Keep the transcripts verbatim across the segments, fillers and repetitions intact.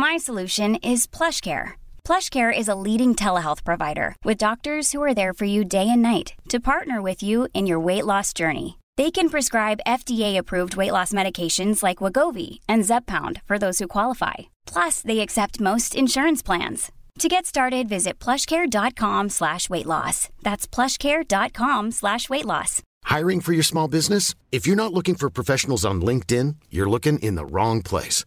My solution is PlushCare. PlushCare is a leading telehealth provider with doctors who are there for you day and night to partner with you in your weight loss journey. They can prescribe F D A-approved weight loss medications like Wegovy and Zepbound for those who qualify. Plus, they accept most insurance plans. To get started, visit plushcare.com slash weight loss. That's plushcare.com slash weight loss. Hiring for your small business? If you're not looking for professionals on LinkedIn, you're looking in the wrong place.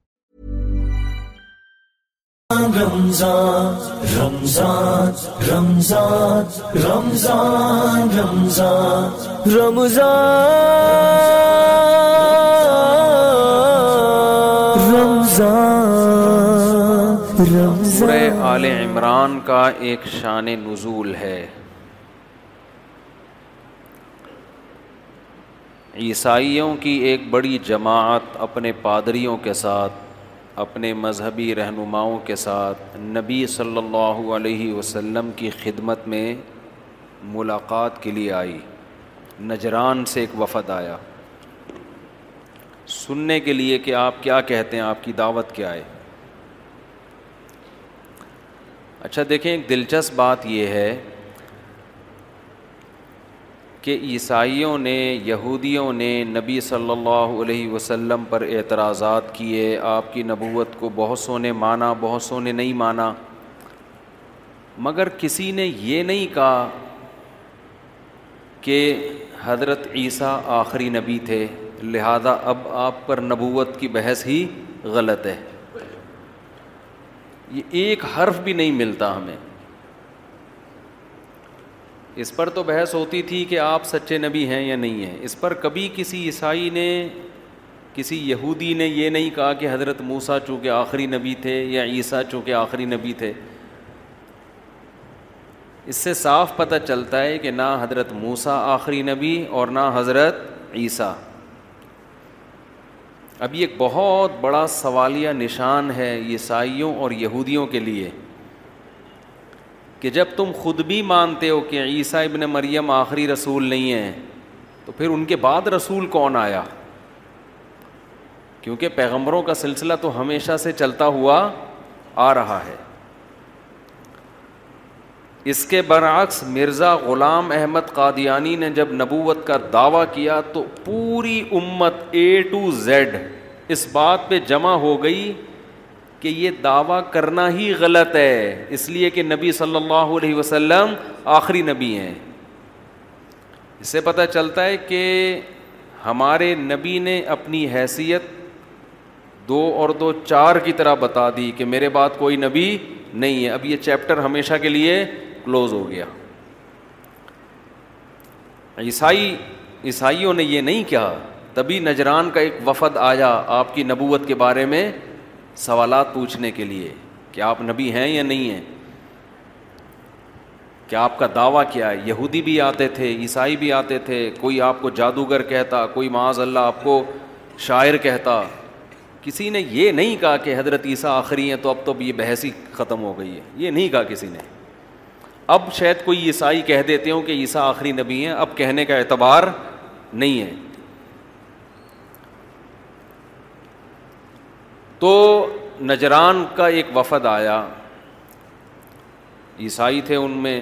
Ramzan, Ramzan, Ramzan, Ramzan, Ramzan, Ramzan, Ramzan. سورہ آل عمران کا ایک شان نزول ہے. عیسائیوں کی ایک بڑی جماعت اپنے پادریوں کے ساتھ, اپنے مذہبی رہنماؤں کے ساتھ نبی صلی اللہ علیہ وسلم کی خدمت میں ملاقات کے لیے آئی. نجران سے ایک وفد آیا سننے کے لیے کہ آپ کیا کہتے ہیں, آپ کی دعوت کیا ہے. اچھا دیکھیں, ایک دلچسپ بات یہ ہے کہ عیسائیوں نے, یہودیوں نے نبی صلی اللہ علیہ وسلم پر اعتراضات کیے. آپ کی نبوت کو بہت سو نے مانا, بہت سو نے نہیں مانا, مگر کسی نے یہ نہیں کہا کہ حضرت عیسیٰ آخری نبی تھے لہذا اب آپ پر نبوت کی بحث ہی غلط ہے. یہ ایک حرف بھی نہیں ملتا ہمیں. اس پر تو بحث ہوتی تھی کہ آپ سچے نبی ہیں یا نہیں ہیں. اس پر کبھی کسی عیسائی نے, کسی یہودی نے یہ نہیں کہا کہ حضرت موسیٰ چونکہ آخری نبی تھے یا عیسیٰ چونکہ آخری نبی تھے. اس سے صاف پتہ چلتا ہے کہ نہ حضرت موسیٰ آخری نبی اور نہ حضرت عیسیٰ. اب یہ ایک بہت بڑا سوالیہ نشان ہے عیسائیوں اور یہودیوں کے لیے کہ جب تم خود بھی مانتے ہو کہ عیسیٰ ابن مریم آخری رسول نہیں ہیں تو پھر ان کے بعد رسول کون آیا؟ کیونکہ پیغمبروں کا سلسلہ تو ہمیشہ سے چلتا ہوا آ رہا ہے. اس کے برعکس مرزا غلام احمد قادیانی نے جب نبوت کا دعویٰ کیا تو پوری امت اے ٹو زیڈ اس بات پہ جمع ہو گئی کہ یہ دعویٰ کرنا ہی غلط ہے, اس لیے کہ نبی صلی اللہ علیہ وسلم آخری نبی ہیں. اس سے پتہ چلتا ہے کہ ہمارے نبی نے اپنی حیثیت دو اور دو چار کی طرح بتا دی کہ میرے بعد کوئی نبی نہیں ہے. اب یہ چیپٹر ہمیشہ کے لیے کلوز ہو گیا. عیسائی عیسائیوں نے یہ نہیں کہا, تبھی نجران کا ایک وفد آیا آپ کی نبوت کے بارے میں سوالات پوچھنے کے لیے کہ آپ نبی ہیں یا نہیں ہیں, کہ آپ کا دعویٰ کیا ہے. یہودی بھی آتے تھے, عیسائی بھی آتے تھے. کوئی آپ کو جادوگر کہتا, کوئی معاذ اللہ آپ کو شاعر کہتا. کسی نے یہ نہیں کہا کہ حضرت عیسیٰ آخری ہیں تو اب تو یہ بحث ہی ختم ہو گئی ہے. یہ نہیں کہا کسی نے. اب شاید کوئی عیسائی کہہ دیتے ہوں کہ عیسیٰ آخری نبی ہیں, اب کہنے کا اعتبار نہیں ہے. تو نجران کا ایک وفد آیا, عیسائی تھے ان میں,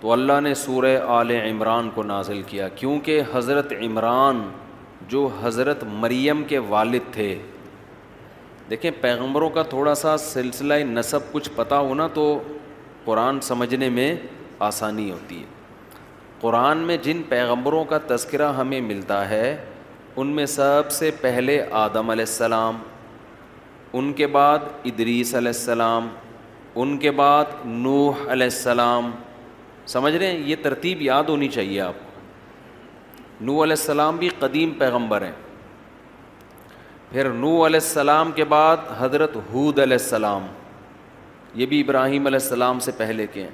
تو اللہ نے سورہ آل عمران کو نازل کیا کیونکہ حضرت عمران جو حضرت مریم کے والد تھے دیکھیں پیغمبروں کا تھوڑا سا سلسلہ نسب کچھ پتہ ہونا تو قرآن سمجھنے میں آسانی ہوتی ہے. قرآن میں جن پیغمبروں کا تذکرہ ہمیں ملتا ہے ان میں سب سے پہلے آدم علیہ السلام, ان کے بعد ادریس علیہ السلام, ان کے بعد نوح علیہ السلام. سمجھ رہے ہیں, یہ ترتیب یاد ہونی چاہیے آپ کو. نوح علیہ السلام بھی قدیم پیغمبر ہیں. پھر نوح علیہ السلام کے بعد حضرت ہود علیہ السلام, یہ بھی ابراہیم علیہ السلام سے پہلے کے ہیں.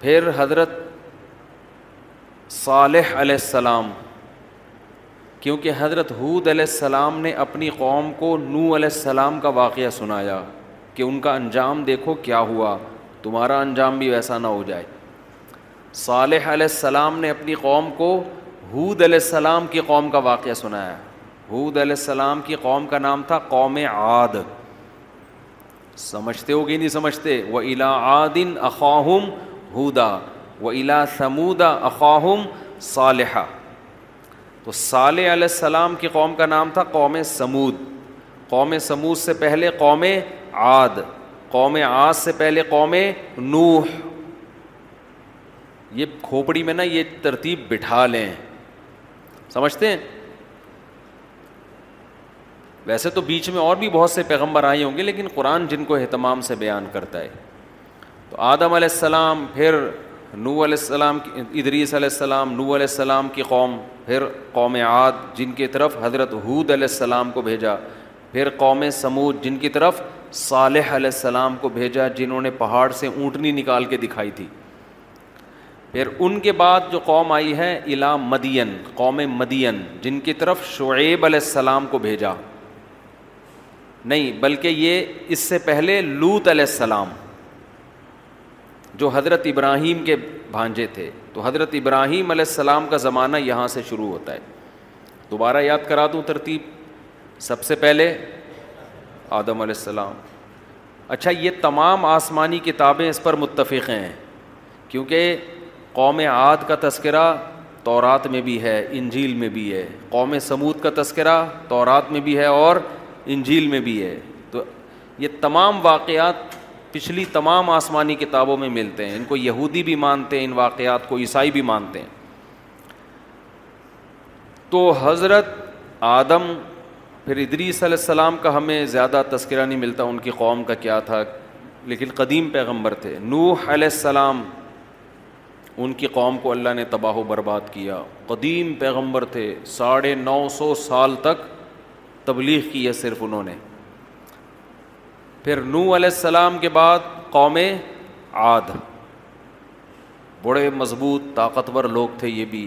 پھر حضرت صالح علیہ السلام, کیونکہ حضرت ہود علیہ السلام نے اپنی قوم کو نوح علیہ السلام کا واقعہ سنایا کہ ان کا انجام دیکھو کیا ہوا, تمہارا انجام بھی ویسا نہ ہو جائے. صالح علیہ السلام نے اپنی قوم کو ہود علیہ السلام کی قوم کا واقعہ سنایا. ہود علیہ السلام کی قوم کا نام تھا قوم عاد. سمجھتے ہو کہ نہیں سمجھتے؟ وَإِلَىٰ عَادٍ أَخَاهُمْ هُودًا وَإِلَىٰ ثَمُودَ أَخَاهُمْ صَالِحًا. تو صالح علیہ السلام کی قوم کا نام تھا قوم سمود. قوم سمود سے پہلے قوم عاد, قوم عاد سے پہلے قوم نوح. یہ کھوپڑی میں نا یہ ترتیب بٹھا لیں, سمجھتے ہیں؟ ویسے تو بیچ میں اور بھی بہت سے پیغمبر آئے ہوں گے لیکن قرآن جن کو اہتمام سے بیان کرتا ہے. تو آدم علیہ السلام, پھر نوح علیہ السلام, ادریس علیہ السلام, نوح علیہ السلام کی قوم, پھر قوم عاد جن کی طرف حضرت ہود علیہ السلام کو بھیجا, پھر قوم سمود جن کی طرف صالح علیہ السلام کو بھیجا جنہوں نے پہاڑ سے اونٹنی نکال کے دکھائی تھی. پھر ان کے بعد جو قوم آئی ہے الی مدین, قوم مدین جن کی طرف شعیب علیہ السلام کو بھیجا. نہیں بلکہ یہ اس سے پہلے لوط علیہ السلام جو حضرت ابراہیم کے بھانجے تھے. تو حضرت ابراہیم علیہ السلام کا زمانہ یہاں سے شروع ہوتا ہے. دوبارہ یاد کرا دوں ترتیب, سب سے پہلے آدم علیہ السلام. اچھا یہ تمام آسمانی کتابیں اس پر متفق ہیں کیونکہ قوم عاد کا تذکرہ تورات میں بھی ہے, انجیل میں بھی ہے. قوم سمود کا تذکرہ تورات میں بھی ہے اور انجیل میں بھی ہے. تو یہ تمام واقعات پچھلی تمام آسمانی کتابوں میں ملتے ہیں. ان کو یہودی بھی مانتے ہیں, ان واقعات کو عیسائی بھی مانتے ہیں. تو حضرت آدم, پھر ادریس علیہ السلام کا ہمیں زیادہ تذکرہ نہیں ملتا ان کی قوم کا کیا تھا, لیکن قدیم پیغمبر تھے. نوح علیہ السلام, ان کی قوم کو اللہ نے تباہ و برباد کیا. قدیم پیغمبر تھے, ساڑھے نو سو سال تک تبلیغ کی ہے صرف انہوں نے. پھر نوح علیہ السلام کے بعد قوم عاد, بڑے مضبوط طاقتور لوگ تھے یہ بھی.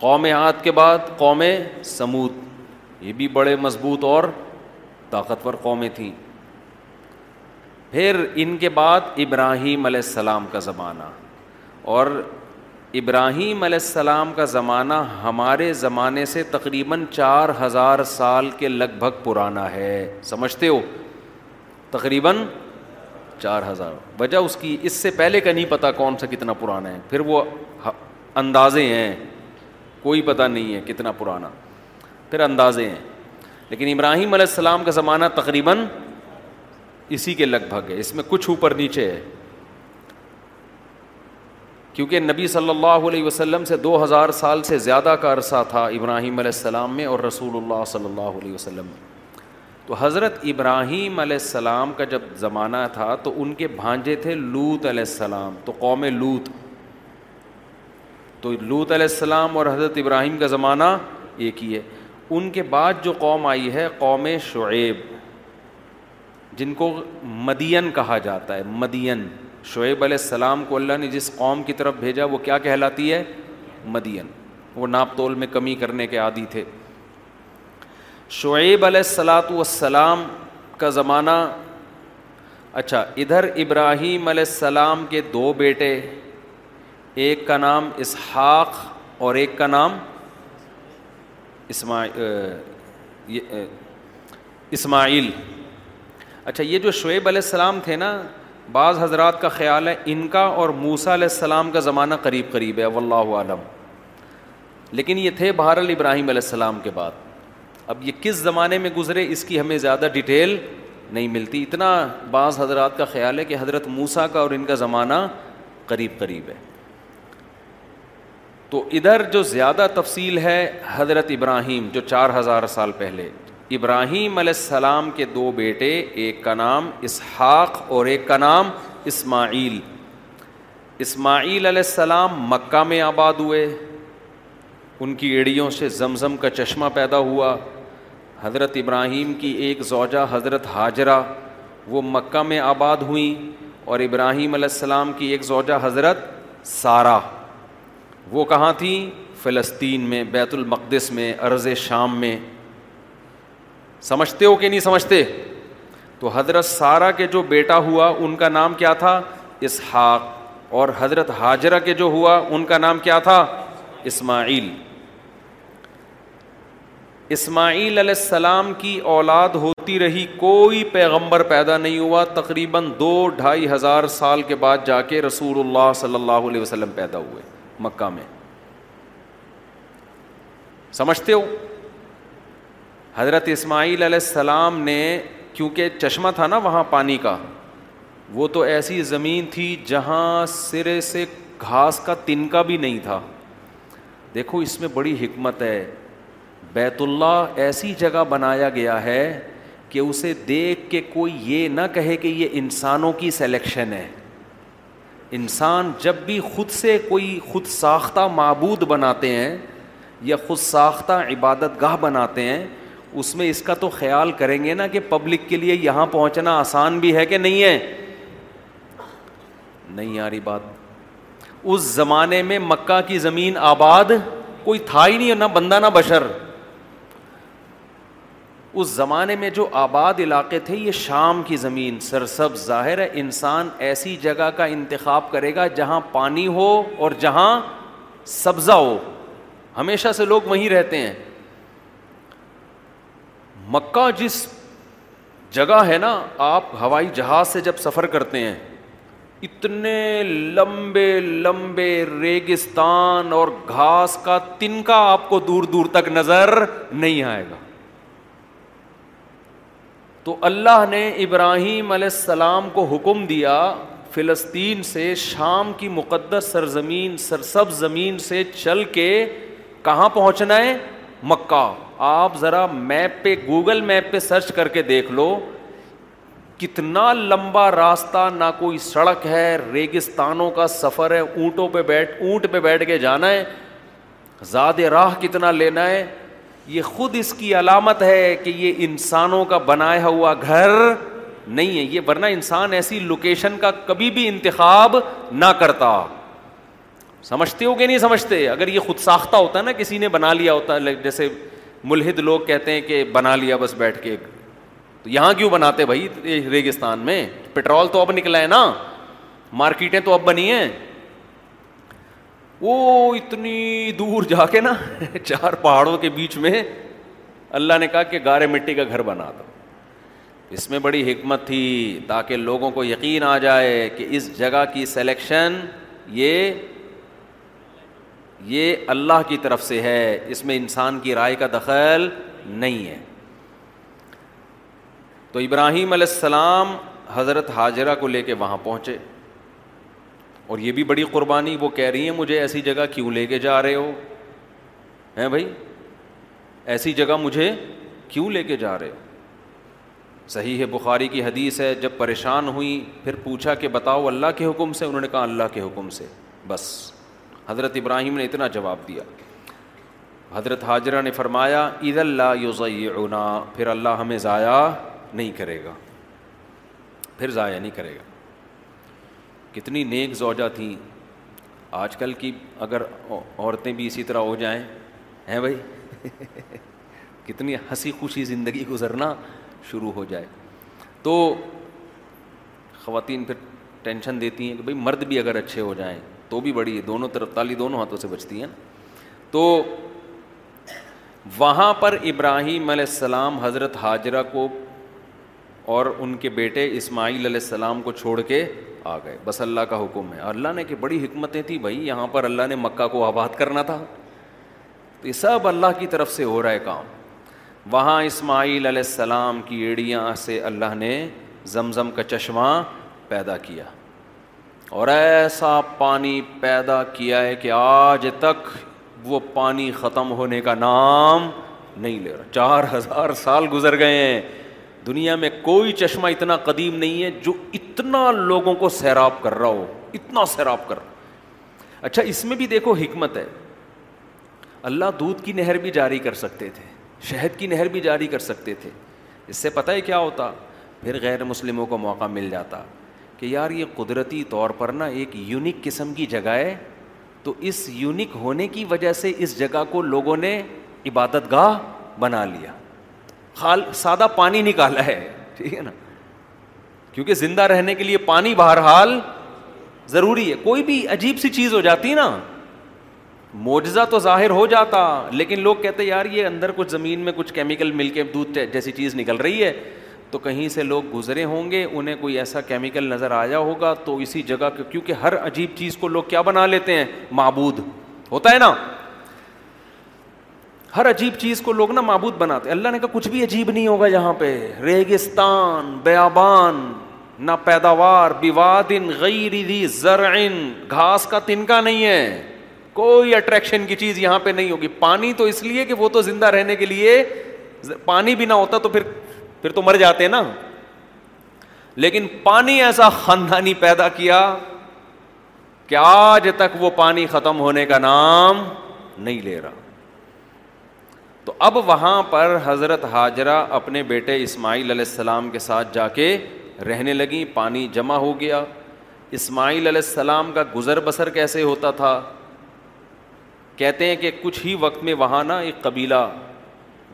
قوم عاد کے بعد قوم سمود, یہ بھی بڑے مضبوط اور طاقتور قومیں تھیں. پھر ان کے بعد ابراہیم علیہ السلام کا زمانہ, اور ابراہیم علیہ السلام کا زمانہ ہمارے زمانے سے تقریباً چار ہزار سال کے لگ بھگ پرانا ہے. سمجھتے ہو؟ تقریباً چار ہزار. وجہ اس کی اس سے پہلے کا نہیں پتہ کون سا کتنا پرانا ہے, پھر وہ اندازے ہیں, کوئی پتہ نہیں ہے کتنا پرانا, پھر اندازے ہیں. لیکن ابراہیم علیہ السلام کا زمانہ تقریباً اسی کے لگ بھگ ہے, اس میں کچھ اوپر نیچے ہے کیونکہ نبی صلی اللہ علیہ وسلم سے دو ہزار سال سے زیادہ کا عرصہ تھا ابراہیم علیہ السلام میں اور رسول اللہ صلی اللہ علیہ وسلم میں. تو حضرت ابراہیم علیہ السلام کا جب زمانہ تھا تو ان کے بھانجے تھے لوط علیہ السلام, تو قوم لوط. تو لوط علیہ السلام اور حضرت ابراہیم کا زمانہ ایک ہی ہے. ان کے بعد جو قوم آئی ہے قوم شعیب, جن کو مدین کہا جاتا ہے. مدین, شعیب علیہ السلام کو اللہ نے جس قوم کی طرف بھیجا وہ کیا کہلاتی ہے؟ مدین. وہ ناپ تول میں کمی کرنے کے عادی تھے. شعیب علیہ الصلاۃ والسلام کا زمانہ. اچھا ادھر ابراہیم علیہ السلام کے دو بیٹے, ایک کا نام اسحاق اور ایک کا نام اسماعیل. اچھا یہ جو شعیب علیہ السلام تھے نا, بعض حضرات کا خیال ہے ان کا اور موسیٰ علیہ السلام کا زمانہ قریب قریب ہے, واللہ اعلم, لیکن یہ تھے بہرحال ابراہیم علیہ السلام کے بعد. اب یہ کس زمانے میں گزرے اس کی ہمیں زیادہ ڈیٹیل نہیں ملتی. اتنا بعض حضرات کا خیال ہے کہ حضرت موسیٰ کا اور ان کا زمانہ قریب قریب ہے. تو ادھر جو زیادہ تفصیل ہے حضرت ابراہیم جو چار ہزار سال پہلے, ابراہیم علیہ السلام کے دو بیٹے, ایک کا نام اسحاق اور ایک کا نام اسماعیل. اسماعیل علیہ السلام مکہ میں آباد ہوئے, ان کی ایڑیوں سے زمزم کا چشمہ پیدا ہوا. حضرت ابراہیم کی ایک زوجہ حضرت حاجرہ وہ مکہ میں آباد ہوئیں, اور ابراہیم علیہ السلام کی ایک زوجہ حضرت سارہ وہ کہاں تھیں؟ فلسطین میں, بیت المقدس میں, ارض شام میں. سمجھتے ہو کہ نہیں سمجھتے؟ تو حضرت سارہ کے جو بیٹا ہوا ان کا نام کیا تھا؟ اسحاق, اور حضرت حاجرہ کے جو ہوا ان کا نام کیا تھا؟ اسماعیل. اسماعیل علیہ السلام کی اولاد ہوتی رہی, کوئی پیغمبر پیدا نہیں ہوا. تقریباً دو ڈھائی ہزار سال کے بعد جا کے رسول اللہ صلی اللہ علیہ وسلم پیدا ہوئے مکہ میں. سمجھتے ہو؟ حضرت اسماعیل علیہ السلام نے, کیونکہ چشمہ تھا نا وہاں پانی کا, وہ تو ایسی زمین تھی جہاں سرے سے گھاس کا تنکا بھی نہیں تھا. دیکھو اس میں بڑی حکمت ہے, بیت اللہ ایسی جگہ بنایا گیا ہے کہ اسے دیکھ کے کوئی یہ نہ کہے کہ یہ انسانوں کی سلیکشن ہے. انسان جب بھی خود سے کوئی خود ساختہ معبود بناتے ہیں یا خود ساختہ عبادت گاہ بناتے ہیں, اس میں اس کا تو خیال کریں گے نا کہ پبلک کے لیے یہاں پہنچنا آسان بھی ہے کہ نہیں ہے. نہیں یاری بات, اس زمانے میں مکہ کی زمین آباد کوئی تھا ہی نہیں, نہ بندہ نہ بشر. اس زمانے میں جو آباد علاقے تھے یہ شام کی زمین سرسبز. ظاہر ہے انسان ایسی جگہ کا انتخاب کرے گا جہاں پانی ہو اور جہاں سبزہ ہو, ہمیشہ سے لوگ وہیں رہتے ہیں. مکہ جس جگہ ہے نا, آپ ہوائی جہاز سے جب سفر کرتے ہیں اتنے لمبے لمبے ریگستان اور گھاس کا تنکا آپ کو دور دور تک نظر نہیں آئے گا. تو اللہ نے ابراہیم علیہ السلام کو حکم دیا فلسطین سے, شام کی مقدس سرزمین سرسبز زمین سے چل کے کہاں پہنچنا ہے؟ مکہ. آپ ذرا میپ پہ, گوگل میپ پہ سرچ کر کے دیکھ لو, کتنا لمبا راستہ, نہ کوئی سڑک ہے, ریگستانوں کا سفر ہے, اونٹوں پہ بیٹھ اونٹ پہ بیٹھ کے جانا ہے, زاد راہ کتنا لینا ہے. یہ خود اس کی علامت ہے کہ یہ انسانوں کا بنایا ہوا گھر نہیں ہے, یہ ورنہ انسان ایسی لوکیشن کا کبھی بھی انتخاب نہ کرتا. سمجھتے ہو کہ نہیں سمجھتے؟ اگر یہ خود ساختہ ہوتا نا, کسی نے بنا لیا ہوتا, جیسے ملحد لوگ کہتے ہیں کہ بنا لیا بس بیٹھ کے, تو یہاں کیوں بناتے بھائی ریگستان میں؟ پیٹرول تو اب نکلا ہے نا, مارکیٹیں تو اب بنی ہیں. وہ اتنی دور جا کے نا چار پہاڑوں کے بیچ میں اللہ نے کہا کہ گارے مٹی کا گھر بنا دو. اس میں بڑی حکمت تھی تاکہ لوگوں کو یقین آ جائے کہ اس جگہ کی سلیکشن یہ یہ اللہ کی طرف سے ہے, اس میں انسان کی رائے کا دخل نہیں ہے. تو ابراہیم علیہ السلام حضرت حاجرہ کو لے کے وہاں پہنچے, اور یہ بھی بڑی قربانی. وہ کہہ رہی ہیں مجھے ایسی جگہ کیوں لے کے جا رہے ہو, ہیں بھائی ایسی جگہ مجھے کیوں لے کے جا رہے ہو؟ صحیح بخاری کی حدیث ہے, جب پریشان ہوئی پھر پوچھا کہ بتاؤ اللہ کے حکم سے؟ انہوں نے کہا اللہ کے حکم سے. بس حضرت ابراہیم نے اتنا جواب دیا. حضرت حاجرہ نے فرمایا اذا لا یضیعنا, پھر اللہ ہمیں ضائع نہیں کرے گا, پھر ضائع نہیں کرے گا. کتنی نیک زوجہ تھیں. آج کل کی اگر عورتیں بھی اسی طرح ہو جائیں, ہیں بھائی کتنی ہنسی خوشی زندگی گزرنا شروع ہو جائے. تو خواتین پھر ٹینشن دیتی ہیں کہ بھائی مرد بھی اگر اچھے ہو جائیں تو بھی بڑی, دونوں طرف تالی دونوں ہاتھوں سے بچتی ہیں. تو وہاں پر ابراہیم علیہ السلام حضرت حاجرہ کو اور ان کے بیٹے اسماعیل علیہ السلام کو چھوڑ کے آ گئے. بس اللہ کا حکم ہے. اللہ نے کہ بڑی حکمتیں تھیں بھائی, یہاں پر اللہ نے مکہ کو آباد کرنا تھا, تو یہ سب اللہ کی طرف سے ہو رہا ہے کام. وہاں اسماعیل علیہ السلام کی ایڑیاں سے اللہ نے زمزم کا چشمہ پیدا کیا اور ایسا پانی پیدا کیا ہے کہ آج تک وہ پانی ختم ہونے کا نام نہیں لے رہا. چار ہزار سال گزر گئے ہیں, دنیا میں کوئی چشمہ اتنا قدیم نہیں ہے جو اتنا لوگوں کو سیراب کر رہا ہو, اتنا سیراب کر رہا. اچھا اس میں بھی دیکھو حکمت ہے, اللہ دودھ کی نہر بھی جاری کر سکتے تھے, شہد کی نہر بھی جاری کر سکتے تھے, اس سے پتہ ہے کیا ہوتا, پھر غیر مسلموں کو موقع مل جاتا کہ یار یہ قدرتی طور پر نا ایک یونیک قسم کی جگہ ہے, تو اس یونیک ہونے کی وجہ سے اس جگہ کو لوگوں نے عبادت گاہ بنا لیا, خال سادہ پانی نکالا ہے, ٹھیک ہے نا, کیونکہ زندہ رہنے کے لیے پانی بہرحال ضروری ہے. کوئی بھی عجیب سی چیز ہو جاتی نا, معجزہ تو ظاہر ہو جاتا لیکن لوگ کہتے یار یہ اندر کچھ زمین میں کچھ کیمیکل مل کے دودھ جیسی چیز نکل رہی ہے, تو کہیں سے لوگ گزرے ہوں گے انہیں کوئی ایسا کیمیکل نظر آیا ہوگا تو اسی جگہ, کیونکہ ہر عجیب چیز کو لوگ کیا بنا لیتے ہیں, معبود ہوتا ہے نا, ہر عجیب چیز کو لوگ نا معبود بناتے. اللہ نے کہا کچھ بھی عجیب نہیں ہوگا یہاں پہ, ریگستان بیابان نہ پیداوار, بیوادن غیر ذی زرع, گھاس کا تنکا نہیں ہے, کوئی اٹریکشن کی چیز یہاں پہ نہیں ہوگی. پانی تو اس لیے کہ وہ تو زندہ رہنے کے لیے, پانی بھی نہ ہوتا تو پھر پھر تو مر جاتے ہیں نا, لیکن پانی ایسا خاندانی پیدا کیا کہ آج تک وہ پانی ختم ہونے کا نام نہیں لے رہا. تو اب وہاں پر حضرت ہاجرہ اپنے بیٹے اسماعیل علیہ السلام کے ساتھ جا کے رہنے لگیں, پانی جمع ہو گیا. اسماعیل علیہ السلام کا گزر بسر کیسے ہوتا تھا, کہتے ہیں کہ کچھ ہی وقت میں وہاں نا ایک قبیلہ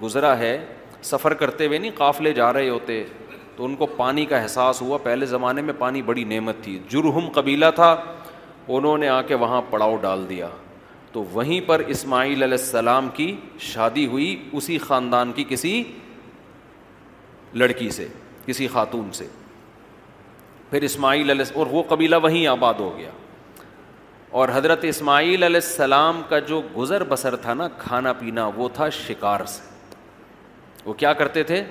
گزرا ہے, سفر کرتے ہوئے نہیں قافلے جا رہے ہوتے, تو ان کو پانی کا احساس ہوا. پہلے زمانے میں پانی بڑی نعمت تھی, جرہم قبیلہ تھا, انہوں نے آ کے وہاں پڑاؤ ڈال دیا, تو وہیں پر اسماعیل علیہ السلام کی شادی ہوئی اسی خاندان کی کسی لڑکی سے, کسی خاتون سے. پھر اسماعیل علیہ اور وہ قبیلہ وہیں آباد ہو گیا, اور حضرت اسماعیل علیہ السلام کا جو گزر بسر تھا نا, کھانا پینا, وہ تھا شکار سے. وہ کیا کرتے تھے,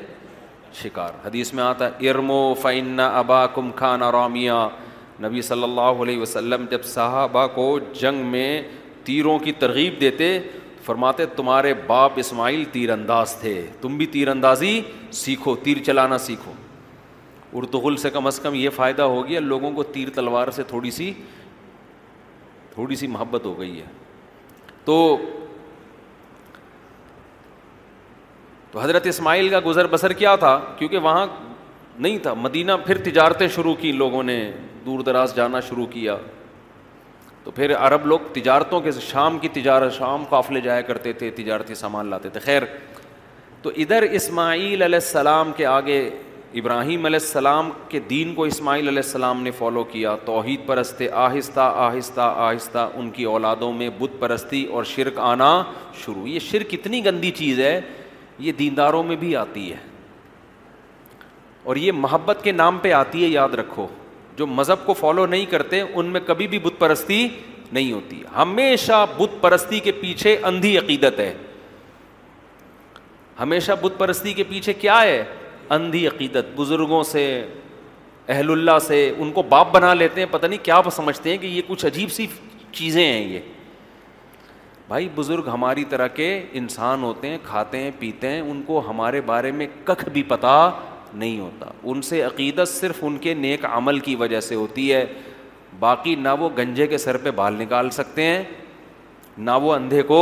شکار. حدیث میں آتا ارمو فإن أباكم كان رامیا, نبی صلی اللہ علیہ وسلم جب صحابہ کو جنگ میں تیروں کی ترغیب دیتے فرماتے تمہارے باپ اسماعیل تیر انداز تھے, تم بھی تیر اندازی سیکھو, تیر چلانا سیکھو. ارتغل سے کم از کم یہ فائدہ ہو گیا لوگوں کو تیر تلوار سے تھوڑی سی تھوڑی سی محبت ہو گئی ہے. تو تو حضرت اسماعیل کا گزر بسر کیا تھا, کیونکہ وہاں نہیں تھا مدینہ, پھر تجارتیں شروع کی, لوگوں نے دور دراز جانا شروع کیا, تو پھر عرب لوگ تجارتوں کے شام کی تجارت, شام قافلے جایا کرتے تھے, تجارتی سامان لاتے تھے. خیر تو ادھر اسماعیل علیہ السلام کے آگے ابراہیم علیہ السلام کے دین کو اسماعیل علیہ السلام نے فالو کیا, توحید پرستے آہستہ آہستہ آہستہ ان کی اولادوں میں بت پرستی اور شرک آنا شروع. یہ شرک اتنی گندی چیز ہے, یہ دینداروں میں بھی آتی ہے اور یہ محبت کے نام پہ آتی ہے, یاد رکھو. جو مذہب کو فالو نہیں کرتے ان میں کبھی بھی بت پرستی نہیں ہوتی, ہمیشہ بت پرستی کے پیچھے اندھی عقیدت ہے, ہمیشہ بت پرستی کے پیچھے کیا ہے, اندھی عقیدت. بزرگوں سے, اہل اللہ سے ان کو باپ بنا لیتے ہیں, پتہ نہیں کیا سمجھتے ہیں کہ یہ کچھ عجیب سی چیزیں ہیں. یہ بھائی بزرگ ہماری طرح کے انسان ہوتے ہیں, کھاتے ہیں پیتے ہیں, ان کو ہمارے بارے میں ککھ بھی پتہ نہیں ہوتا. ان سے عقیدت صرف ان کے نیک عمل کی وجہ سے ہوتی ہے, باقی نہ وہ گنجے کے سر پہ بال نکال سکتے ہیں, نہ وہ اندھے کو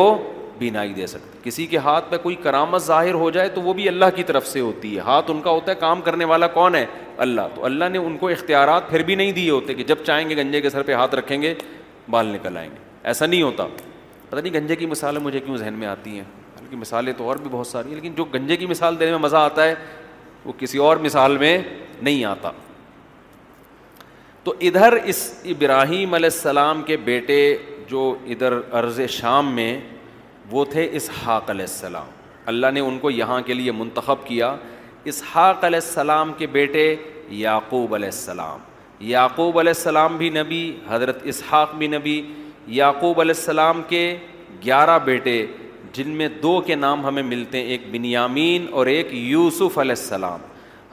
بینائی دے سکتے. کسی کے ہاتھ پہ کوئی کرامت ظاہر ہو جائے تو وہ بھی اللہ کی طرف سے ہوتی ہے, ہاتھ ان کا ہوتا ہے, کام کرنے والا کون ہے, اللہ. تو اللہ نے ان کو اختیارات پھر بھی نہیں دیے ہوتے کہ جب چاہیں گے گنجے کے سر پہ ہاتھ رکھیں گے بال نکل آئیں گے, ایسا نہیں ہوتا. پتہ نہیں گنجے کی مثالیں مجھے کیوں ذہن میں آتی ہیں, بلکہ مثالیں تو اور بھی بہت ساری ہیں, لیکن جو گنجے کی مثال دینے میں مزہ آتا ہے وہ کسی اور مثال میں نہیں آتا. تو ادھر اس ابراہیم علیہ السلام کے بیٹے جو ادھر ارض شام میں, وہ تھے اسحاق علیہ السلام. اللہ نے ان کو یہاں کے لیے منتخب کیا. اسحاق علیہ السلام کے بیٹے یعقوب علیہ السلام, یعقوب علیہ السلام بھی نبی, حضرت اسحاق بھی نبی. یعقوب علیہ السلام کے گیارہ بیٹے, جن میں دو کے نام ہمیں ملتے ہیں, ایک بنیامین اور ایک یوسف علیہ السلام.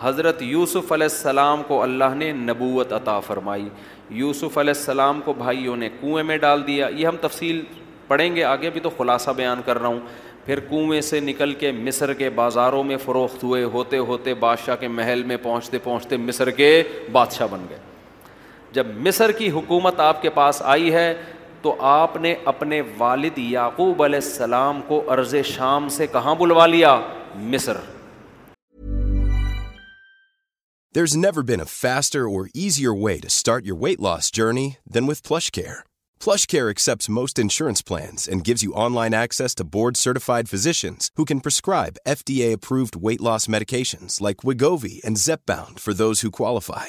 حضرت یوسف علیہ السلام کو اللہ نے نبوت عطا فرمائی. یوسف علیہ السلام کو بھائیوں نے کنویں میں ڈال دیا, یہ ہم تفصیل پڑھیں گے آگے, بھی تو خلاصہ بیان کر رہا ہوں. پھر کنویں سے نکل کے مصر کے بازاروں میں فروخت ہوئے, ہوتے ہوتے بادشاہ کے محل میں پہنچتے پہنچتے مصر کے بادشاہ بن گئے. جب مصر کی حکومت آپ کے پاس آئی ہے تو آپ نے اپنے والد یعقوب علیہ السلام کو ارض شام سے کہاں بلوا لیا؟ مصر. There's never been a faster or easier way to start your weight loss journey than with PlushCare. PlushCare accepts most insurance plans and gives you online access to board-certified physicians who can prescribe F D A-approved weight loss medications like Wegovy and Zepbound for those who qualify.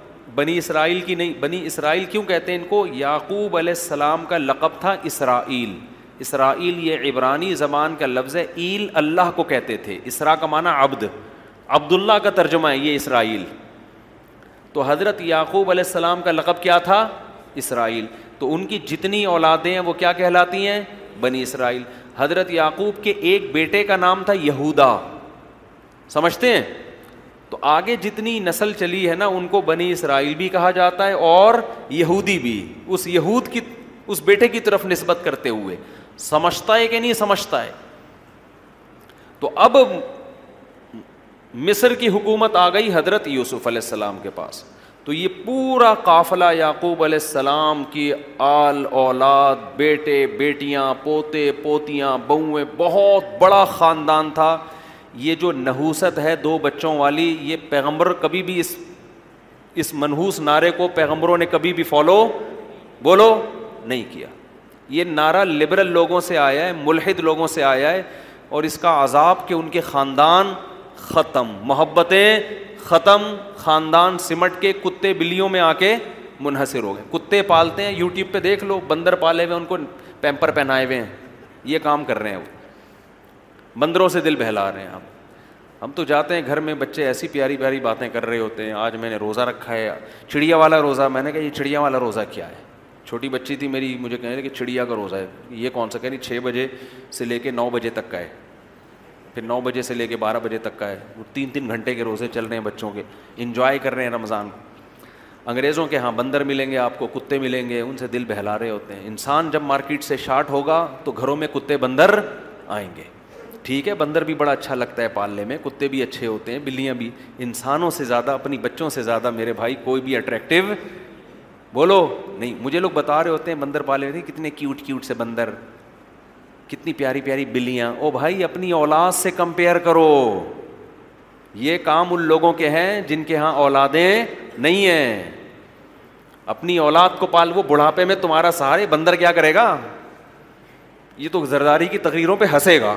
بنی اسرائیل کی نہیں. بنی اسرائیل کیوں کہتے ہیں ان کو؟ یعقوب علیہ السلام کا لقب تھا اسرائیل. اسرائیل یہ عبرانی زبان کا لفظ ہے, ایل اللہ کو کہتے تھے. اسرا کا معنی عبد, عبداللہ کا ترجمہ ہے یہ اسرائیل. تو حضرت یعقوب علیہ السلام کا لقب کیا تھا؟ اسرائیل. تو ان کی جتنی اولادیں ہیں وہ کیا کہلاتی ہیں؟ بنی اسرائیل. حضرت یعقوب کے ایک بیٹے کا نام تھا یہودا, سمجھتے ہیں؟ تو آگے جتنی نسل چلی ہے نا ان کو بنی اسرائیل بھی کہا جاتا ہے اور یہودی بھی, اس یہود کی اس بیٹے کی طرف نسبت کرتے ہوئے. سمجھتا ہے کہ نہیں سمجھتا ہے؟ تو اب مصر کی حکومت آ گئی حضرت یوسف علیہ السلام کے پاس, تو یہ پورا قافلہ یعقوب علیہ السلام کی آل اولاد, بیٹے بیٹیاں, پوتے پوتیاں, بہویں, بہت بڑا خاندان تھا. یہ جو نحوست ہے دو بچوں والی, یہ پیغمبر کبھی بھی اس اس منحوس نعرے کو پیغمبروں نے کبھی بھی فالو بولو نہیں کیا. یہ نعرہ لبرل لوگوں سے آیا ہے, ملحد لوگوں سے آیا ہے, اور اس کا عذاب کہ ان کے خاندان ختم, محبتیں ختم, خاندان سمٹ کے کتے بلیوں میں آ کے منحصر ہو گئے. کتے پالتے ہیں, یوٹیوب پہ دیکھ لو, بندر پالے ہوئے, ان کو پیمپر پہنائے ہوئے ہیں, یہ کام کر رہے ہیں. وہ بندروں سے دل بہلا رہے ہیں. ہم ہم تو جاتے ہیں گھر میں, بچے ایسی پیاری پیاری باتیں کر رہے ہوتے ہیں. آج میں نے روزہ رکھا ہے, چڑیا والا روزہ. میں نے کہا یہ چڑیا والا روزہ کیا ہے؟ چھوٹی بچی تھی میری, مجھے کہنے لگی کہ چڑیا کا روزہ ہے. یہ کون سا؟ کہہ رہی چھ بجے سے لے کے نو بجے تک کا ہے, پھر نو بجے سے لے کے بارہ بجے تک کا ہے. وہ تین تین گھنٹے کے روزے چل رہے ہیں بچوں کے, انجوائے کر رہے ہیں رمضان کو. انگریزوں کے ہاں بندر ملیں گے آپ کو, کتے ملیں گے, ان سے دل بہلا رہے ہوتے ہیں. انسان جب مارکیٹ سے شارٹ ہوگا تو گھروں میں کتے بندر آئیں گے. ٹھیک ہے, بندر بھی بڑا اچھا لگتا ہے پالنے میں, کتے بھی اچھے ہوتے ہیں, بلیاں بھی. انسانوں سے زیادہ, اپنی بچوں سے زیادہ میرے بھائی کوئی بھی اٹریکٹیو بولو نہیں. مجھے لوگ بتا رہے ہوتے ہیں بندر پالے ہوتے ہیں, کتنے کیوٹ کیوٹ سے بندر, کتنی پیاری پیاری بلیاں. او بھائی اپنی اولاد سے کمپیئر کرو. یہ کام ان لوگوں کے ہیں جن کے ہاں اولادیں نہیں ہیں. اپنی اولاد کو پال, وہ بڑھاپے میں تمہارا سہارے. بندر کیا کرے گا؟ یہ تو زرداری کی تقریروں پہ ہنسے گا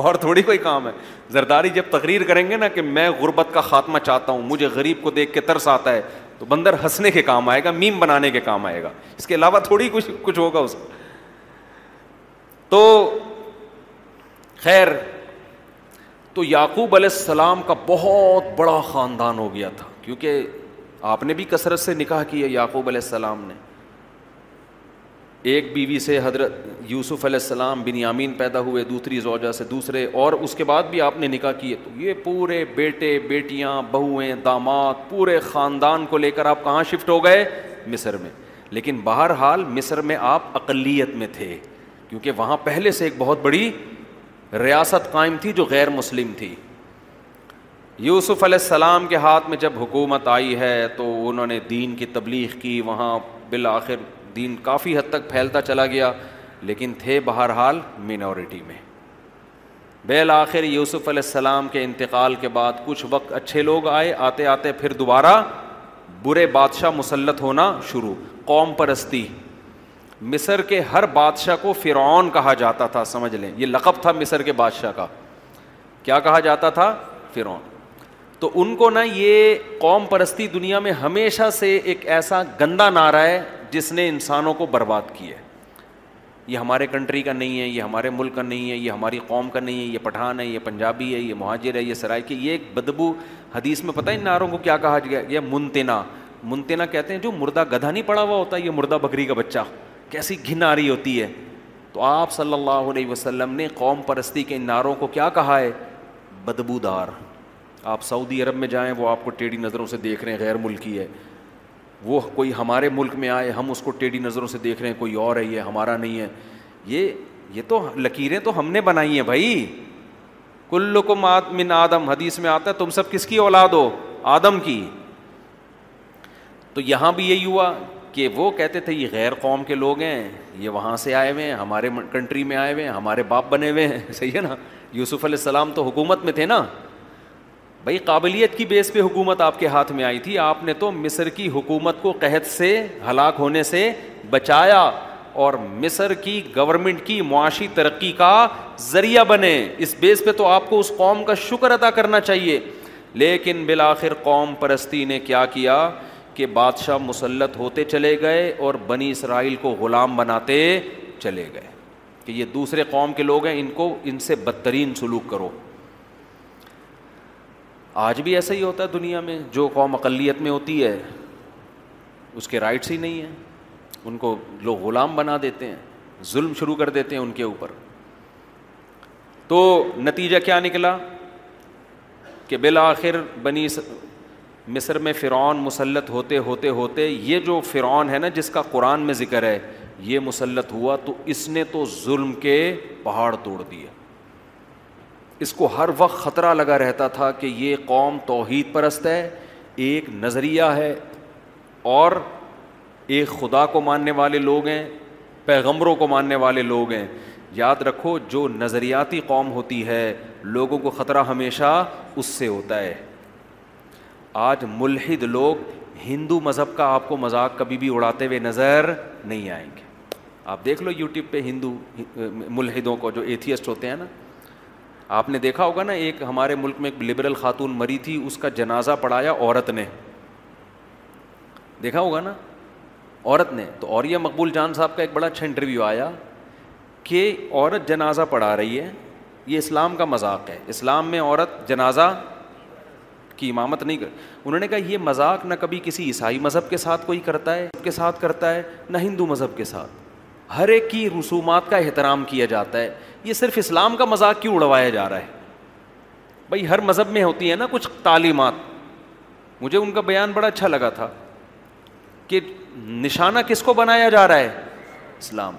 اور تھوڑی کوئی کام ہے. زرداری جب تقریر کریں گے نا کہ میں غربت کا خاتمہ چاہتا ہوں, مجھے غریب کو دیکھ کے ترس آتا ہے, تو بندر ہنسنے کے کام آئے گا, میم بنانے کے کام آئے گا. اس کے علاوہ تھوڑی کچھ کچھ ہوگا اس کا. تو خیر, تو یعقوب علیہ السلام کا بہت بڑا خاندان ہو گیا تھا, کیونکہ آپ نے بھی کثرت سے نکاح کیا یعقوب علیہ السلام نے. ایک بیوی سے حضرت یوسف علیہ السلام بنیامین پیدا ہوئے, دوسری زوجہ سے دوسرے, اور اس کے بعد بھی آپ نے نکاح کیے. تو یہ پورے بیٹے بیٹیاں, بہویں, داماد, پورے خاندان کو لے کر آپ کہاں شفٹ ہو گئے؟ مصر میں. لیکن بہرحال مصر میں آپ اقلیت میں تھے, کیونکہ وہاں پہلے سے ایک بہت بڑی ریاست قائم تھی جو غیر مسلم تھی. یوسف علیہ السلام کے ہاتھ میں جب حکومت آئی ہے تو انہوں نے دین کی تبلیغ کی، وہاں بالآخر دین کافی حد تک پھیلتا چلا گیا، لیکن تھے بہرحال مینورٹی میں۔ بالآخر یوسف علیہ السلام کے انتقال کے بعد کچھ وقت اچھے لوگ آئے، آتے آتے پھر دوبارہ برے بادشاہ مسلط ہونا شروع، قوم پرستی۔ مصر کے ہر بادشاہ کو فرعون کہا جاتا تھا، سمجھ لیں یہ لقب تھا مصر کے بادشاہ کا۔ کیا کہا جاتا تھا؟ فرعون۔ تو ان کو نا یہ قوم پرستی دنیا میں ہمیشہ سے ایک ایسا گندا نعرہ ہے جس نے انسانوں کو برباد کیا ہے۔ یہ ہمارے کنٹری کا نہیں ہے، یہ ہمارے ملک کا نہیں ہے، یہ ہماری قوم کا نہیں ہے، یہ پٹھان ہے، یہ پنجابی ہے، یہ مہاجر ہے، یہ سرائیکی، یہ ایک بدبو۔ حدیث میں پتہ ہے ان نعروں کو کیا کہا گیا؟ منتنا۔ منتنا کہتے ہیں جو مردہ گدھا نہیں پڑا ہوا ہوتا، یہ مردہ بکری کا بچہ، کیسی گھن آ رہی ہوتی ہے۔ تو آپ صلی اللہ علیہ وسلم نے قوم پرستی کے ان نعروں کو کیا کہا ہے؟ بدبودار۔ آپ سعودی عرب میں جائیں، وہ آپ کو ٹیڑھی نظروں سے دیکھ رہے ہیں، غیر ملکی ہے وہ۔ کوئی ہمارے ملک میں آئے، ہم اس کو ٹیڑھی نظروں سے دیکھ رہے ہیں، کوئی اور ہے، یہ ہمارا نہیں ہے۔ یہ یہ تو لکیریں تو ہم نے بنائی ہیں بھائی۔ کلکم من آدم، حدیث میں آتا ہے تم سب کس کی اولاد ہو؟ آدم کی۔ تو یہاں بھی یہی ہوا کہ وہ کہتے تھے یہ غیر قوم کے لوگ ہیں، یہ وہاں سے آئے ہوئے ہیں، ہمارے کنٹری میں آئے ہوئے ہیں، ہمارے باپ بنے ہوئے ہیں، صحیح ہے نا۔ یوسف علیہ السلام تو حکومت میں تھے نا بھائی، قابلیت کی بیس پہ حکومت آپ کے ہاتھ میں آئی تھی، آپ نے تو مصر کی حکومت کو قحط سے، ہلاک ہونے سے بچایا، اور مصر کی گورنمنٹ کی معاشی ترقی کا ذریعہ بنے۔ اس بیس پہ تو آپ کو اس قوم کا شکر ادا کرنا چاہیے۔ لیکن بالآخر قوم پرستی نے کیا کیا کہ بادشاہ مسلط ہوتے چلے گئے اور بنی اسرائیل کو غلام بناتے چلے گئے کہ یہ دوسرے قوم کے لوگ ہیں، ان کو ان سے بدترین سلوک کرو۔ آج بھی ایسا ہی ہوتا ہے دنیا میں، جو قوم اقلیت میں ہوتی ہے اس کے رائٹس ہی نہیں ہیں، ان کو لوگ غلام بنا دیتے ہیں، ظلم شروع کر دیتے ہیں ان کے اوپر۔ تو نتیجہ کیا نکلا کہ بالآخر بنی مصر میں فرعون مسلط ہوتے ہوتے ہوتے یہ جو فرعون ہے نا جس کا قرآن میں ذکر ہے، یہ مسلط ہوا تو اس نے تو ظلم کے پہاڑ توڑ دیے۔ اس کو ہر وقت خطرہ لگا رہتا تھا کہ یہ قوم توحید پرست ہے، ایک نظریہ ہے، اور ایک خدا کو ماننے والے لوگ ہیں، پیغمبروں کو ماننے والے لوگ ہیں۔ یاد رکھو جو نظریاتی قوم ہوتی ہے لوگوں کو خطرہ ہمیشہ اس سے ہوتا ہے۔ آج ملحد لوگ ہندو مذہب کا آپ کو مذاق کبھی بھی اڑاتے ہوئے نظر نہیں آئیں گے۔ آپ دیکھ لو یوٹیوب پہ ہندو ملحدوں کو جو ایتھیسٹ ہوتے ہیں نا، آپ نے دیکھا ہوگا نا، ایک ہمارے ملک میں ایک لبرل خاتون مری تھی، اس کا جنازہ پڑھایا عورت نے، دیکھا ہوگا نا عورت نے۔ تو اوریا مقبول جان صاحب کا ایک بڑا اچھا انٹرویو آیا کہ عورت جنازہ پڑھا رہی ہے، یہ اسلام کا مذاق ہے، اسلام میں عورت جنازہ کی امامت نہیں کر۔ انہوں نے کہا یہ مذاق نہ کبھی کسی عیسائی مذہب کے ساتھ کوئی کرتا ہے کے ساتھ کرتا ہے نہ ہندو مذہب کے ساتھ، ہر ایک کی رسومات کا احترام کیا جاتا ہے، یہ صرف اسلام کا مذاق کیوں اڑوایا جا رہا ہے؟ بھائی ہر مذہب میں ہوتی ہے نا کچھ تعلیمات۔ مجھے ان کا بیان بڑا اچھا لگا تھا کہ نشانہ کس کو بنایا جا رہا ہے؟ اسلام۔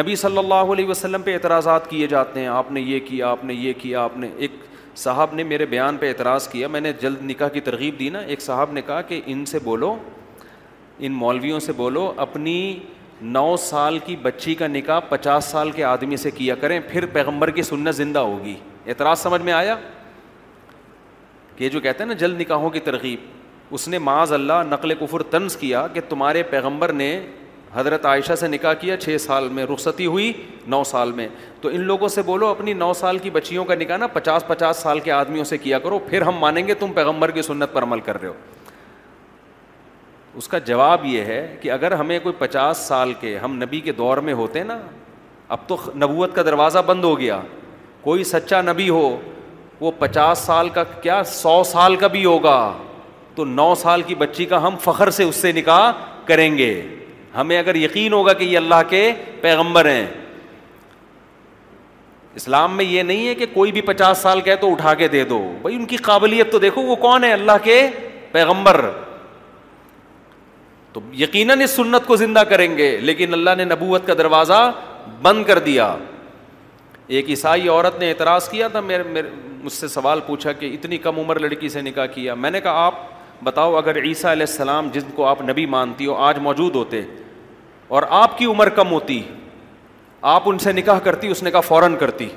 نبی صلی اللہ علیہ وسلم پہ اعتراضات کیے جاتے ہیں، آپ نے یہ کیا، آپ نے یہ کیا، آپ نے۔ ایک صاحب نے میرے بیان پہ اعتراض کیا، میں نے جلد نکاح کی ترغیب دی نا، ایک صاحب نے کہا کہ ان سے بولو، ان مولویوں سے بولو اپنی نو سال کی بچی کا نکاح پچاس سال کے آدمی سے کیا کریں، پھر پیغمبر کی سنت زندہ ہوگی۔ اعتراض سمجھ میں آیا کہ جو کہتے ہیں نا جلد نکاحوں کی ترغیب، اس نے معاذ اللہ نقل کفر طنز کیا کہ تمہارے پیغمبر نے حضرت عائشہ سے نکاح کیا چھ سال میں، رخصتی ہوئی نو سال میں، تو ان لوگوں سے بولو اپنی نو سال کی بچیوں کا نکاح نا پچاس پچاس سال کے آدمیوں سے کیا کرو، پھر ہم مانیں گے تم پیغمبر کی سنت پر عمل کر رہے ہو۔ اس کا جواب یہ ہے کہ اگر ہمیں کوئی پچاس سال کے، ہم نبی کے دور میں ہوتے نا، اب تو نبوت کا دروازہ بند ہو گیا، کوئی سچا نبی ہو وہ پچاس سال کا کیا سو سال کا بھی ہوگا تو نو سال کی بچی کا ہم فخر سے اس سے نکاح کریں گے، ہمیں اگر یقین ہوگا کہ یہ اللہ کے پیغمبر ہیں۔ اسلام میں یہ نہیں ہے کہ کوئی بھی پچاس سال کا ہے تو اٹھا کے دے دو، بھائی ان کی قابلیت تو دیکھو وہ کون ہے، اللہ کے پیغمبر، تو یقیناً اس سنت کو زندہ کریں گے۔ لیکن اللہ نے نبوت کا دروازہ بند کر دیا۔ ایک عیسائی عورت نے اعتراض کیا تھا، میرے مجھ سے سوال پوچھا کہ اتنی کم عمر لڑکی سے نکاح کیا. میں نے کہا آپ بتاؤ اگر عیسیٰ علیہ السلام جس کو آپ نبی مانتی ہو آج موجود ہوتے اور آپ کی عمر کم ہوتی, آپ ان سے نکاح کرتی؟ اس نے کہا فوراً کرتی.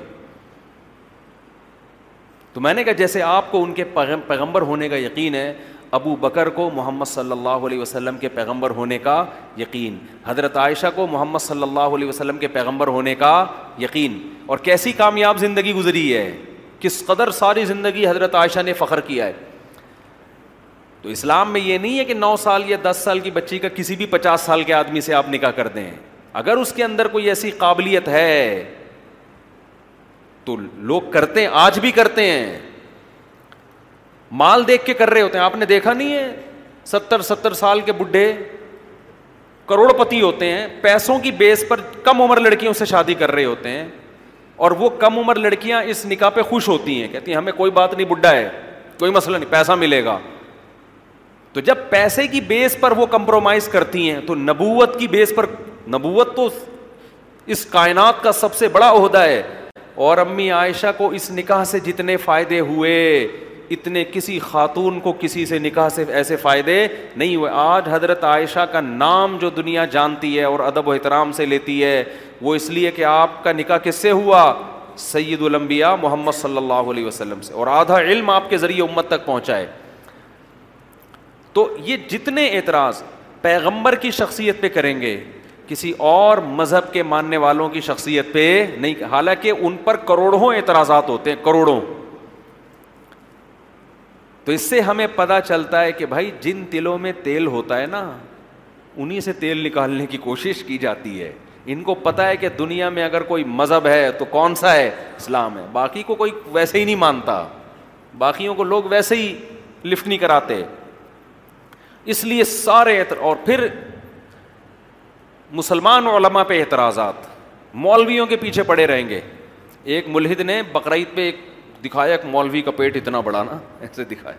تو میں نے کہا جیسے آپ کو ان کے پیغمبر ہونے کا یقین ہے, ابو بکر کو محمد صلی اللہ علیہ وسلم کے پیغمبر ہونے کا یقین, حضرت عائشہ کو محمد صلی اللہ علیہ وسلم کے پیغمبر ہونے کا یقین. اور کیسی کامیاب زندگی گزری ہے, کس قدر ساری زندگی حضرت عائشہ نے فخر کیا ہے. تو اسلام میں یہ نہیں ہے کہ نو سال یا دس سال کی بچی کا کسی بھی پچاس سال کے آدمی سے آپ نکاح کر دیں. اگر اس کے اندر کوئی ایسی قابلیت ہے تو لوگ کرتے ہیں, آج بھی کرتے ہیں. مال دیکھ کے کر رہے ہوتے ہیں. آپ نے دیکھا نہیں ہے ستر ستر سال کے بڈھے کروڑ پتی ہوتے ہیں, پیسوں کی بیس پر کم عمر لڑکیوں سے شادی کر رہے ہوتے ہیں, اور وہ کم عمر لڑکیاں اس نکاح پہ خوش ہوتی ہیں, کہتی ہیں ہمیں کوئی بات نہیں, بڈھا ہے کوئی مسئلہ نہیں, پیسہ ملے گا. تو جب پیسے کی بیس پر وہ کمپرومائز کرتی ہیں تو نبوت کی بیس پر, نبوت تو اس کائنات کا سب سے بڑا عہدہ ہے. اور امی عائشہ کو اس نکاح سے جتنے فائدے ہوئے اتنے کسی خاتون کو کسی سے نکاح سے ایسے فائدے نہیں ہوئے. آج حضرت عائشہ کا نام جو دنیا جانتی ہے اور ادب و احترام سے لیتی ہے وہ اس لیے کہ آپ کا نکاح کس سے ہوا؟ سید الانبیاء محمد صلی اللہ علیہ وسلم سے, اور آدھا علم آپ کے ذریعے امت تک پہنچا ہے. تو یہ جتنے اعتراض پیغمبر کی شخصیت پہ کریں گے, کسی اور مذہب کے ماننے والوں کی شخصیت پہ نہیں. حالانکہ ان پر کروڑوں اعتراضات ہوتے ہیں, کروڑوں. تو اس سے ہمیں پتہ چلتا ہے کہ بھائی جن تلوں میں تیل ہوتا ہے نا انہی سے تیل نکالنے کی کوشش کی جاتی ہے. ان کو پتہ ہے کہ دنیا میں اگر کوئی مذہب ہے تو کون سا ہے؟ اسلام ہے. باقی کو کوئی ویسے ہی نہیں مانتا, باقیوں کو لوگ ویسے ہی لفٹ نہیں کراتے, اس لیے سارے اعتراض. اور پھر مسلمان علماء پہ اعتراضات, مولویوں کے پیچھے پڑے رہیں گے. ایک ملحد نے بقرعید پہ ایک دکھایا, ایک مولوی کا پیٹ اتنا بڑا نا ایسے دکھایا,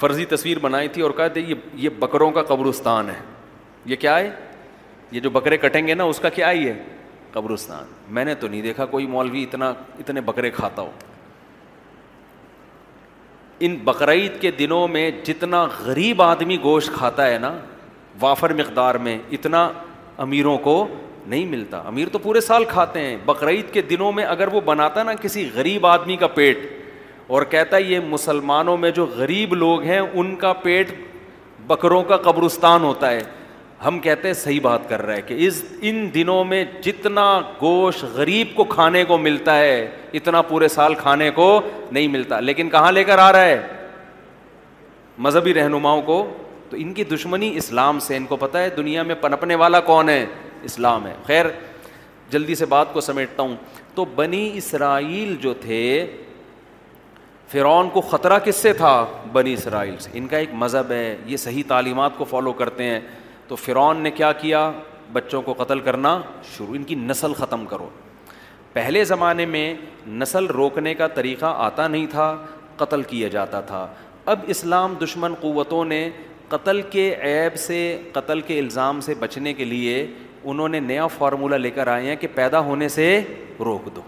فرضی تصویر بنائی تھی, اور کہا تھا یہ یہ بکروں کا قبرستان ہے. یہ کیا ہے؟ یہ جو بکرے کٹیں گے نا اس کا کیا ہی ہے؟ قبرستان. میں نے تو نہیں دیکھا کوئی مولوی اتنا اتنے بکرے کھاتا ہو. ان بقرعید کے دنوں میں جتنا غریب آدمی گوشت کھاتا ہے نا وافر مقدار میں, اتنا امیروں کو نہیں ملتا. امیر تو پورے سال کھاتے ہیں. بقرعید کے دنوں میں اگر وہ بناتا نا کسی غریب آدمی کا پیٹ اور کہتا یہ مسلمانوں میں جو غریب لوگ ہیں ان کا پیٹ بکروں کا قبرستان ہوتا ہے, ہم کہتے ہیں صحیح بات کر رہا ہے کہ اس ان دنوں میں جتنا گوشت غریب کو کھانے کو ملتا ہے اتنا پورے سال کھانے کو نہیں ملتا. لیکن کہاں لے کر آ رہا ہے؟ مذہبی رہنماؤں کو. تو ان کی دشمنی اسلام سے, ان کو پتہ ہے دنیا میں پنپنے والا کون ہے؟ اسلام ہے. خیر جلدی سے بات کو سمیٹتا ہوں. تو بنی اسرائیل جو تھے, فرعون کو خطرہ کس سے تھا؟ بنی اسرائیل سے. ان کا ایک مذہب ہے, یہ صحیح تعلیمات کو فالو کرتے ہیں. تو فرعون نے کیا کیا؟ بچوں کو قتل کرنا شروع. ان کی نسل ختم کرو. پہلے زمانے میں نسل روکنے کا طریقہ آتا نہیں تھا, قتل کیا جاتا تھا. اب اسلام دشمن قوتوں نے قتل کے عیب سے, قتل کے الزام سے بچنے کے لیے انہوں نے نیا فارمولا لے کر آئے ہیں کہ پیدا ہونے سے روک دو.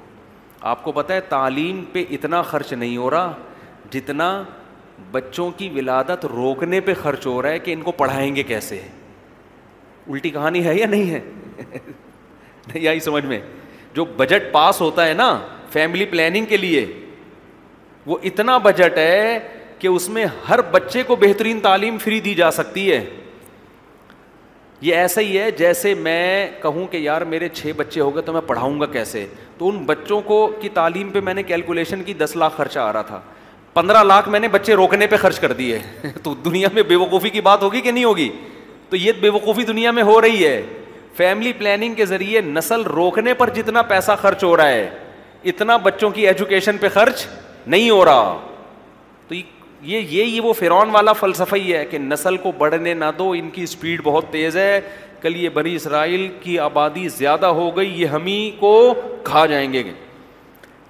آپ کو پتہ ہے تعلیم پہ اتنا خرچ نہیں ہو رہا جتنا بچوں کی ولادت روکنے پہ خرچ ہو رہا ہے کہ ان کو پڑھائیں گے کیسے. الٹی کہانی ہے یا نہیں ہے؟ نہیں آئی سمجھ میں؟ جو بجٹ پاس ہوتا ہے نا فیملی پلاننگ کے لیے, وہ اتنا بجٹ ہے کہ اس میں ہر بچے کو بہترین تعلیم فری دی جا سکتی ہے. یہ ایسا ہی ہے جیسے میں کہوں کہ یار میرے چھ بچے ہو گئے تو میں پڑھاؤں گا کیسے, تو ان بچوں کو کی تعلیم پہ میں نے کیلکولیشن کی دس لاکھ خرچہ آ رہا تھا, پندرہ لاکھ میں نے بچے روکنے پہ خرچ کر دیے. تو دنیا میں بیوقوفی کی بات ہوگی کہ نہیں ہوگی؟ تو یہ بیوقوفی دنیا میں ہو رہی ہے. فیملی پلاننگ کے ذریعے نسل روکنے پر جتنا پیسہ خرچ ہو رہا ہے اتنا بچوں کی ایجوکیشن پہ خرچ نہیں ہو رہا. تو یہ یہی وہ فرعون والا فلسفہ ہی ہے کہ نسل کو بڑھنے نہ دو, ان کی اسپیڈ بہت تیز ہے, کل یہ بنی اسرائیل کی آبادی زیادہ ہو گئی, یہ ہم ہی کو کھا جائیں گے.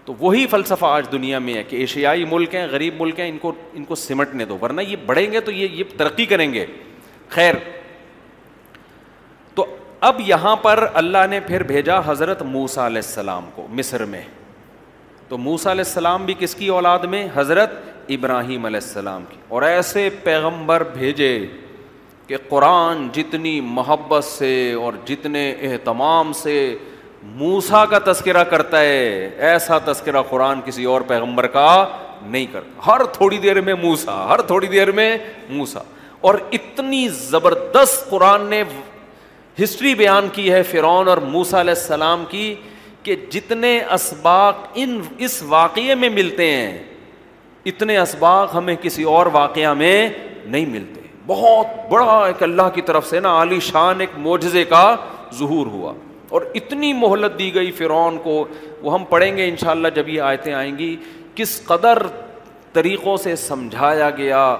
تو وہی فلسفہ آج دنیا میں ہے کہ ایشیائی ملک ہیں, غریب ملک ہیں, ان کو ان کو سمٹنے دو ورنہ یہ بڑھیں گے تو یہ یہ ترقی کریں گے. خیر تو اب یہاں پر اللہ نے پھر بھیجا حضرت موسیٰ علیہ السلام کو مصر میں. تو موسیٰ علیہ السلام بھی کس کی اولاد میں؟ حضرت ابراہیم علیہ السلام کی. اور ایسے پیغمبر بھیجے کہ قرآن جتنی محبت سے اور جتنے اہتمام سے موسیٰ کا تذکرہ کرتا ہے ایسا تذکرہ قرآن کسی اور پیغمبر کا نہیں کرتا. ہر تھوڑی دیر میں موسیٰ ہر تھوڑی دیر میں موسیٰ اور اتنی زبردست قرآن نے ہسٹری بیان کی ہے فرعون اور موسیٰ علیہ السلام کی کہ جتنے اسباق ان اس واقعے میں ملتے ہیں اتنے اسباق ہمیں کسی اور واقعہ میں نہیں ملتے. بہت بڑا ایک اللہ کی طرف سے نا عالی شان ایک معجزے کا ظہور ہوا اور اتنی مہلت دی گئی فرعون کو. وہ ہم پڑھیں گے انشاءاللہ جب یہ آیتیں آئیں گی کس قدر طریقوں سے سمجھایا گیا.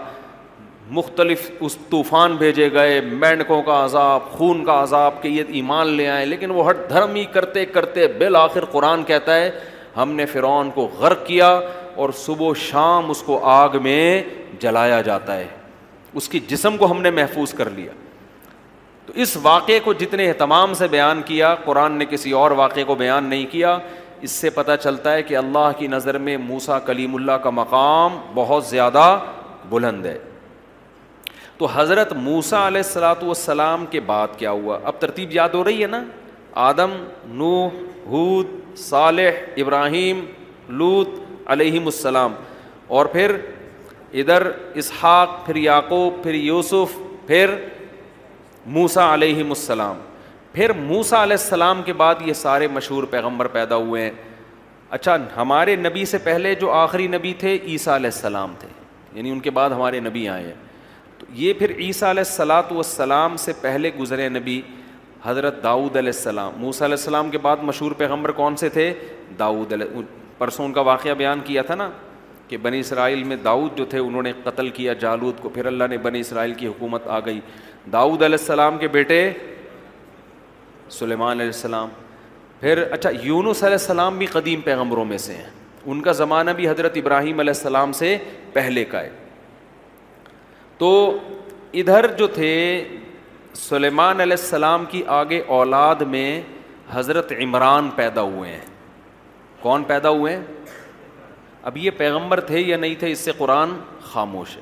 مختلف اس طوفان بھیجے گئے, مینڈکوں کا عذاب, خون کا عذاب کہ یہ ایمان لے آئیں, لیکن وہ ہٹ دھرم ہی کرتے کرتے بالآخر قرآن کہتا ہے ہم نے فرعون کو غرق کیا اور صبح و شام اس کو آگ میں جلایا جاتا ہے, اس کی جسم کو ہم نے محفوظ کر لیا. تو اس واقعے کو جتنے اہتمام سے بیان کیا قرآن نے کسی اور واقعے کو بیان نہیں کیا. اس سے پتہ چلتا ہے کہ اللہ کی نظر میں موسیٰ کلیم اللہ کا مقام بہت زیادہ بلند ہے. تو حضرت موسیٰ علیہ الصلاۃ والسلام کے بعد کیا ہوا؟ اب ترتیب یاد ہو رہی ہے نا, آدم, نوح, ہود, صالح, ابراہیم, لوط علیہم السلام, اور پھر ادھر اسحاق, پھر یعقوب, پھر یوسف, پھر موسیٰ علیہم السلام. پھر موسیٰ علیہ السلام کے بعد یہ سارے مشہور پیغمبر پیدا ہوئے ہیں. اچھا, ہمارے نبی سے پہلے جو آخری نبی تھے عیسیٰ علیہ السلام تھے, یعنی ان کے بعد ہمارے نبی آئے ہیں. تو یہ پھر عیسیٰ علیہ الصلاۃ والسلام سے پہلے گزرے نبی حضرت داؤد علیہ السلام. موسیٰ علیہ السلام کے بعد مشہور پیغمبر کون سے تھے؟ داؤد علیہ. پرسوں ان کا واقعہ بیان کیا تھا نا کہ بنی اسرائیل میں داؤد جو تھے انہوں نے قتل کیا جالود کو, پھر اللہ نے بنی اسرائیل کی حکومت آ گئی. داؤد علیہ السلام کے بیٹے سلیمان علیہ السلام. پھر اچھا یونس علیہ السلام بھی قدیم پیغمبروں میں سے ہیں, ان کا زمانہ بھی حضرت ابراہیم علیہ السلام سے پہلے کا ہے. تو ادھر جو تھے سلیمان علیہ السلام کی آگے اولاد میں حضرت عمران پیدا ہوئے ہیں. کون پیدا ہوئے ہیں؟ اب یہ پیغمبر تھے یا نہیں تھے اس سے قرآن خاموش ہے.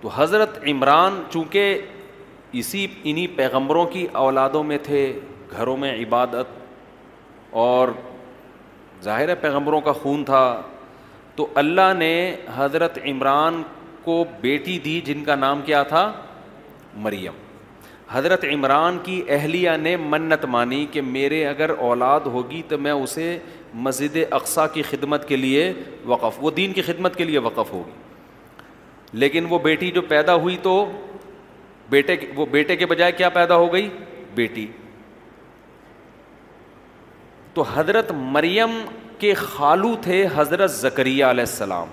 تو حضرت عمران چونکہ اسی انہی پیغمبروں کی اولادوں میں تھے, گھروں میں عبادت اور ظاہر ہے پیغمبروں کا خون تھا, تو اللہ نے حضرت عمران کو بیٹی دی جن کا نام کیا تھا؟ مریم. حضرت عمران کی اہلیہ نے منت مانی کہ میرے اگر اولاد ہوگی تو میں اسے مسجد اقصیٰ کی خدمت کے لیے وقف, وہ دین کی خدمت کے لیے وقف ہوگی. لیکن وہ بیٹی جو پیدا ہوئی تو بیٹے وہ بیٹے کے بجائے کیا پیدا ہو گئی؟ بیٹی. تو حضرت مریم کے خالو تھے حضرت زکریا علیہ السلام.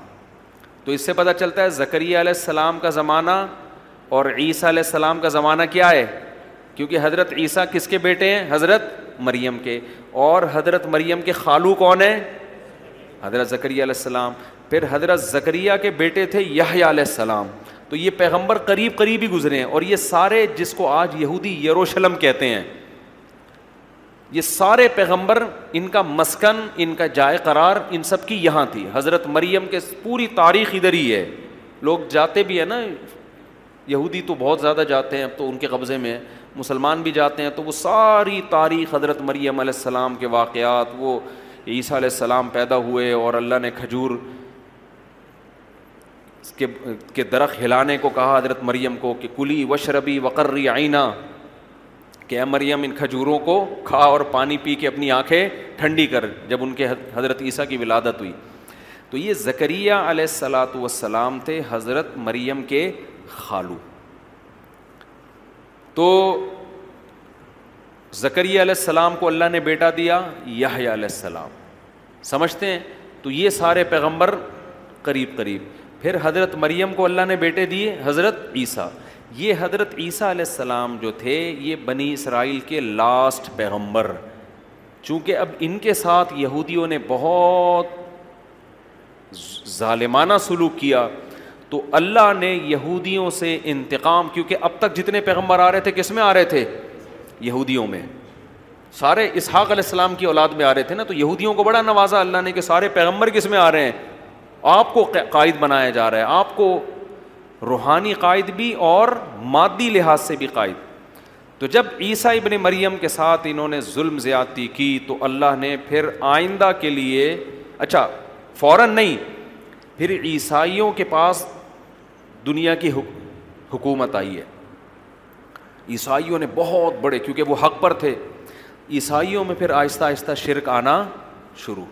تو اس سے پتہ چلتا ہے زکریا علیہ السلام کا زمانہ اور عیسیٰ علیہ السلام کا زمانہ کیا ہے, کیونکہ حضرت عیسیٰ کس کے بیٹے ہیں؟ حضرت مریم کے. اور حضرت مریم کے خالو کون ہیں؟ حضرت زکریا علیہ السلام. پھر حضرت زکریا کے بیٹے تھے یحییٰ علیہ السلام. تو یہ پیغمبر قریب قریب ہی گزرے ہیں. اور یہ سارے جس کو آج یہودی یروشلم کہتے ہیں, یہ سارے پیغمبر ان کا مسکن, ان کا جائے قرار, ان سب کی یہاں تھی. حضرت مریم کے پوری تاریخ ادھر ہی ہے. لوگ جاتے بھی ہیں نا, یہودی تو بہت زیادہ جاتے ہیں, اب تو ان کے قبضے میں ہے, مسلمان بھی جاتے ہیں. تو وہ ساری تاریخ حضرت مریم علیہ السلام کے واقعات, وہ عیسیٰ علیہ السلام پیدا ہوئے اور اللہ نے کھجور کے کے درخت ہلانے کو کہا حضرت مریم کو کہ کلی وشربی وقرری عینا, کہ اے مریم ان کھجوروں کو کھا اور پانی پی کے اپنی آنکھیں ٹھنڈی کر, جب ان کے حضرت عیسیٰ کی ولادت ہوئی. تو یہ زکریا علیہ الصلاۃ والسلام تھے حضرت مریم کے خالو. تو زکریا علیہ السلام کو اللہ نے بیٹا دیا, یحییٰ علیہ السلام. سمجھتے ہیں؟ تو یہ سارے پیغمبر قریب قریب. پھر حضرت مریم کو اللہ نے بیٹے دیے حضرت عیسیٰ. یہ حضرت عیسیٰ علیہ السلام جو تھے یہ بنی اسرائیل کے لاسٹ پیغمبر. چونکہ اب ان کے ساتھ یہودیوں نے بہت ظالمانہ سلوک کیا, تو اللہ نے یہودیوں سے انتقام, کیونکہ اب تک جتنے پیغمبر آ رہے تھے کس میں آ رہے تھے؟ یہودیوں میں. سارے اسحاق علیہ السلام کی اولاد میں آ رہے تھے نا, تو یہودیوں کو بڑا نوازا اللہ نے کہ سارے پیغمبر کس میں آ رہے ہیں, آپ کو قائد بنایا جا رہا ہے, آپ کو روحانی قائد بھی اور مادی لحاظ سے بھی قائد. تو جب عیسیٰ ابن مریم کے ساتھ انہوں نے ظلم زیادتی کی تو اللہ نے پھر آئندہ کے لیے, اچھا فوراً نہیں, پھر عیسائیوں کے پاس دنیا کی حکومت آئی ہے. عیسائیوں نے بہت بڑے, کیونکہ وہ حق پر تھے, عیسائیوں میں پھر آہستہ آہستہ شرک آنا شروع,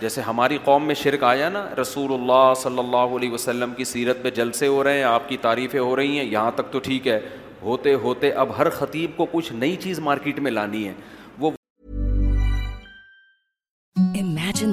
جیسے ہماری قوم میں شرک آیا نا. رسول اللہ صلی اللہ علیہ وسلم کی سیرت پہ جلسے ہو رہے ہیں, آپ کی تعریفیں ہو رہی ہیں, یہاں تک تو ٹھیک ہے, ہوتے ہوتے اب ہر خطیب کو کچھ نئی چیز مارکیٹ میں لانی ہے. وہ Imagine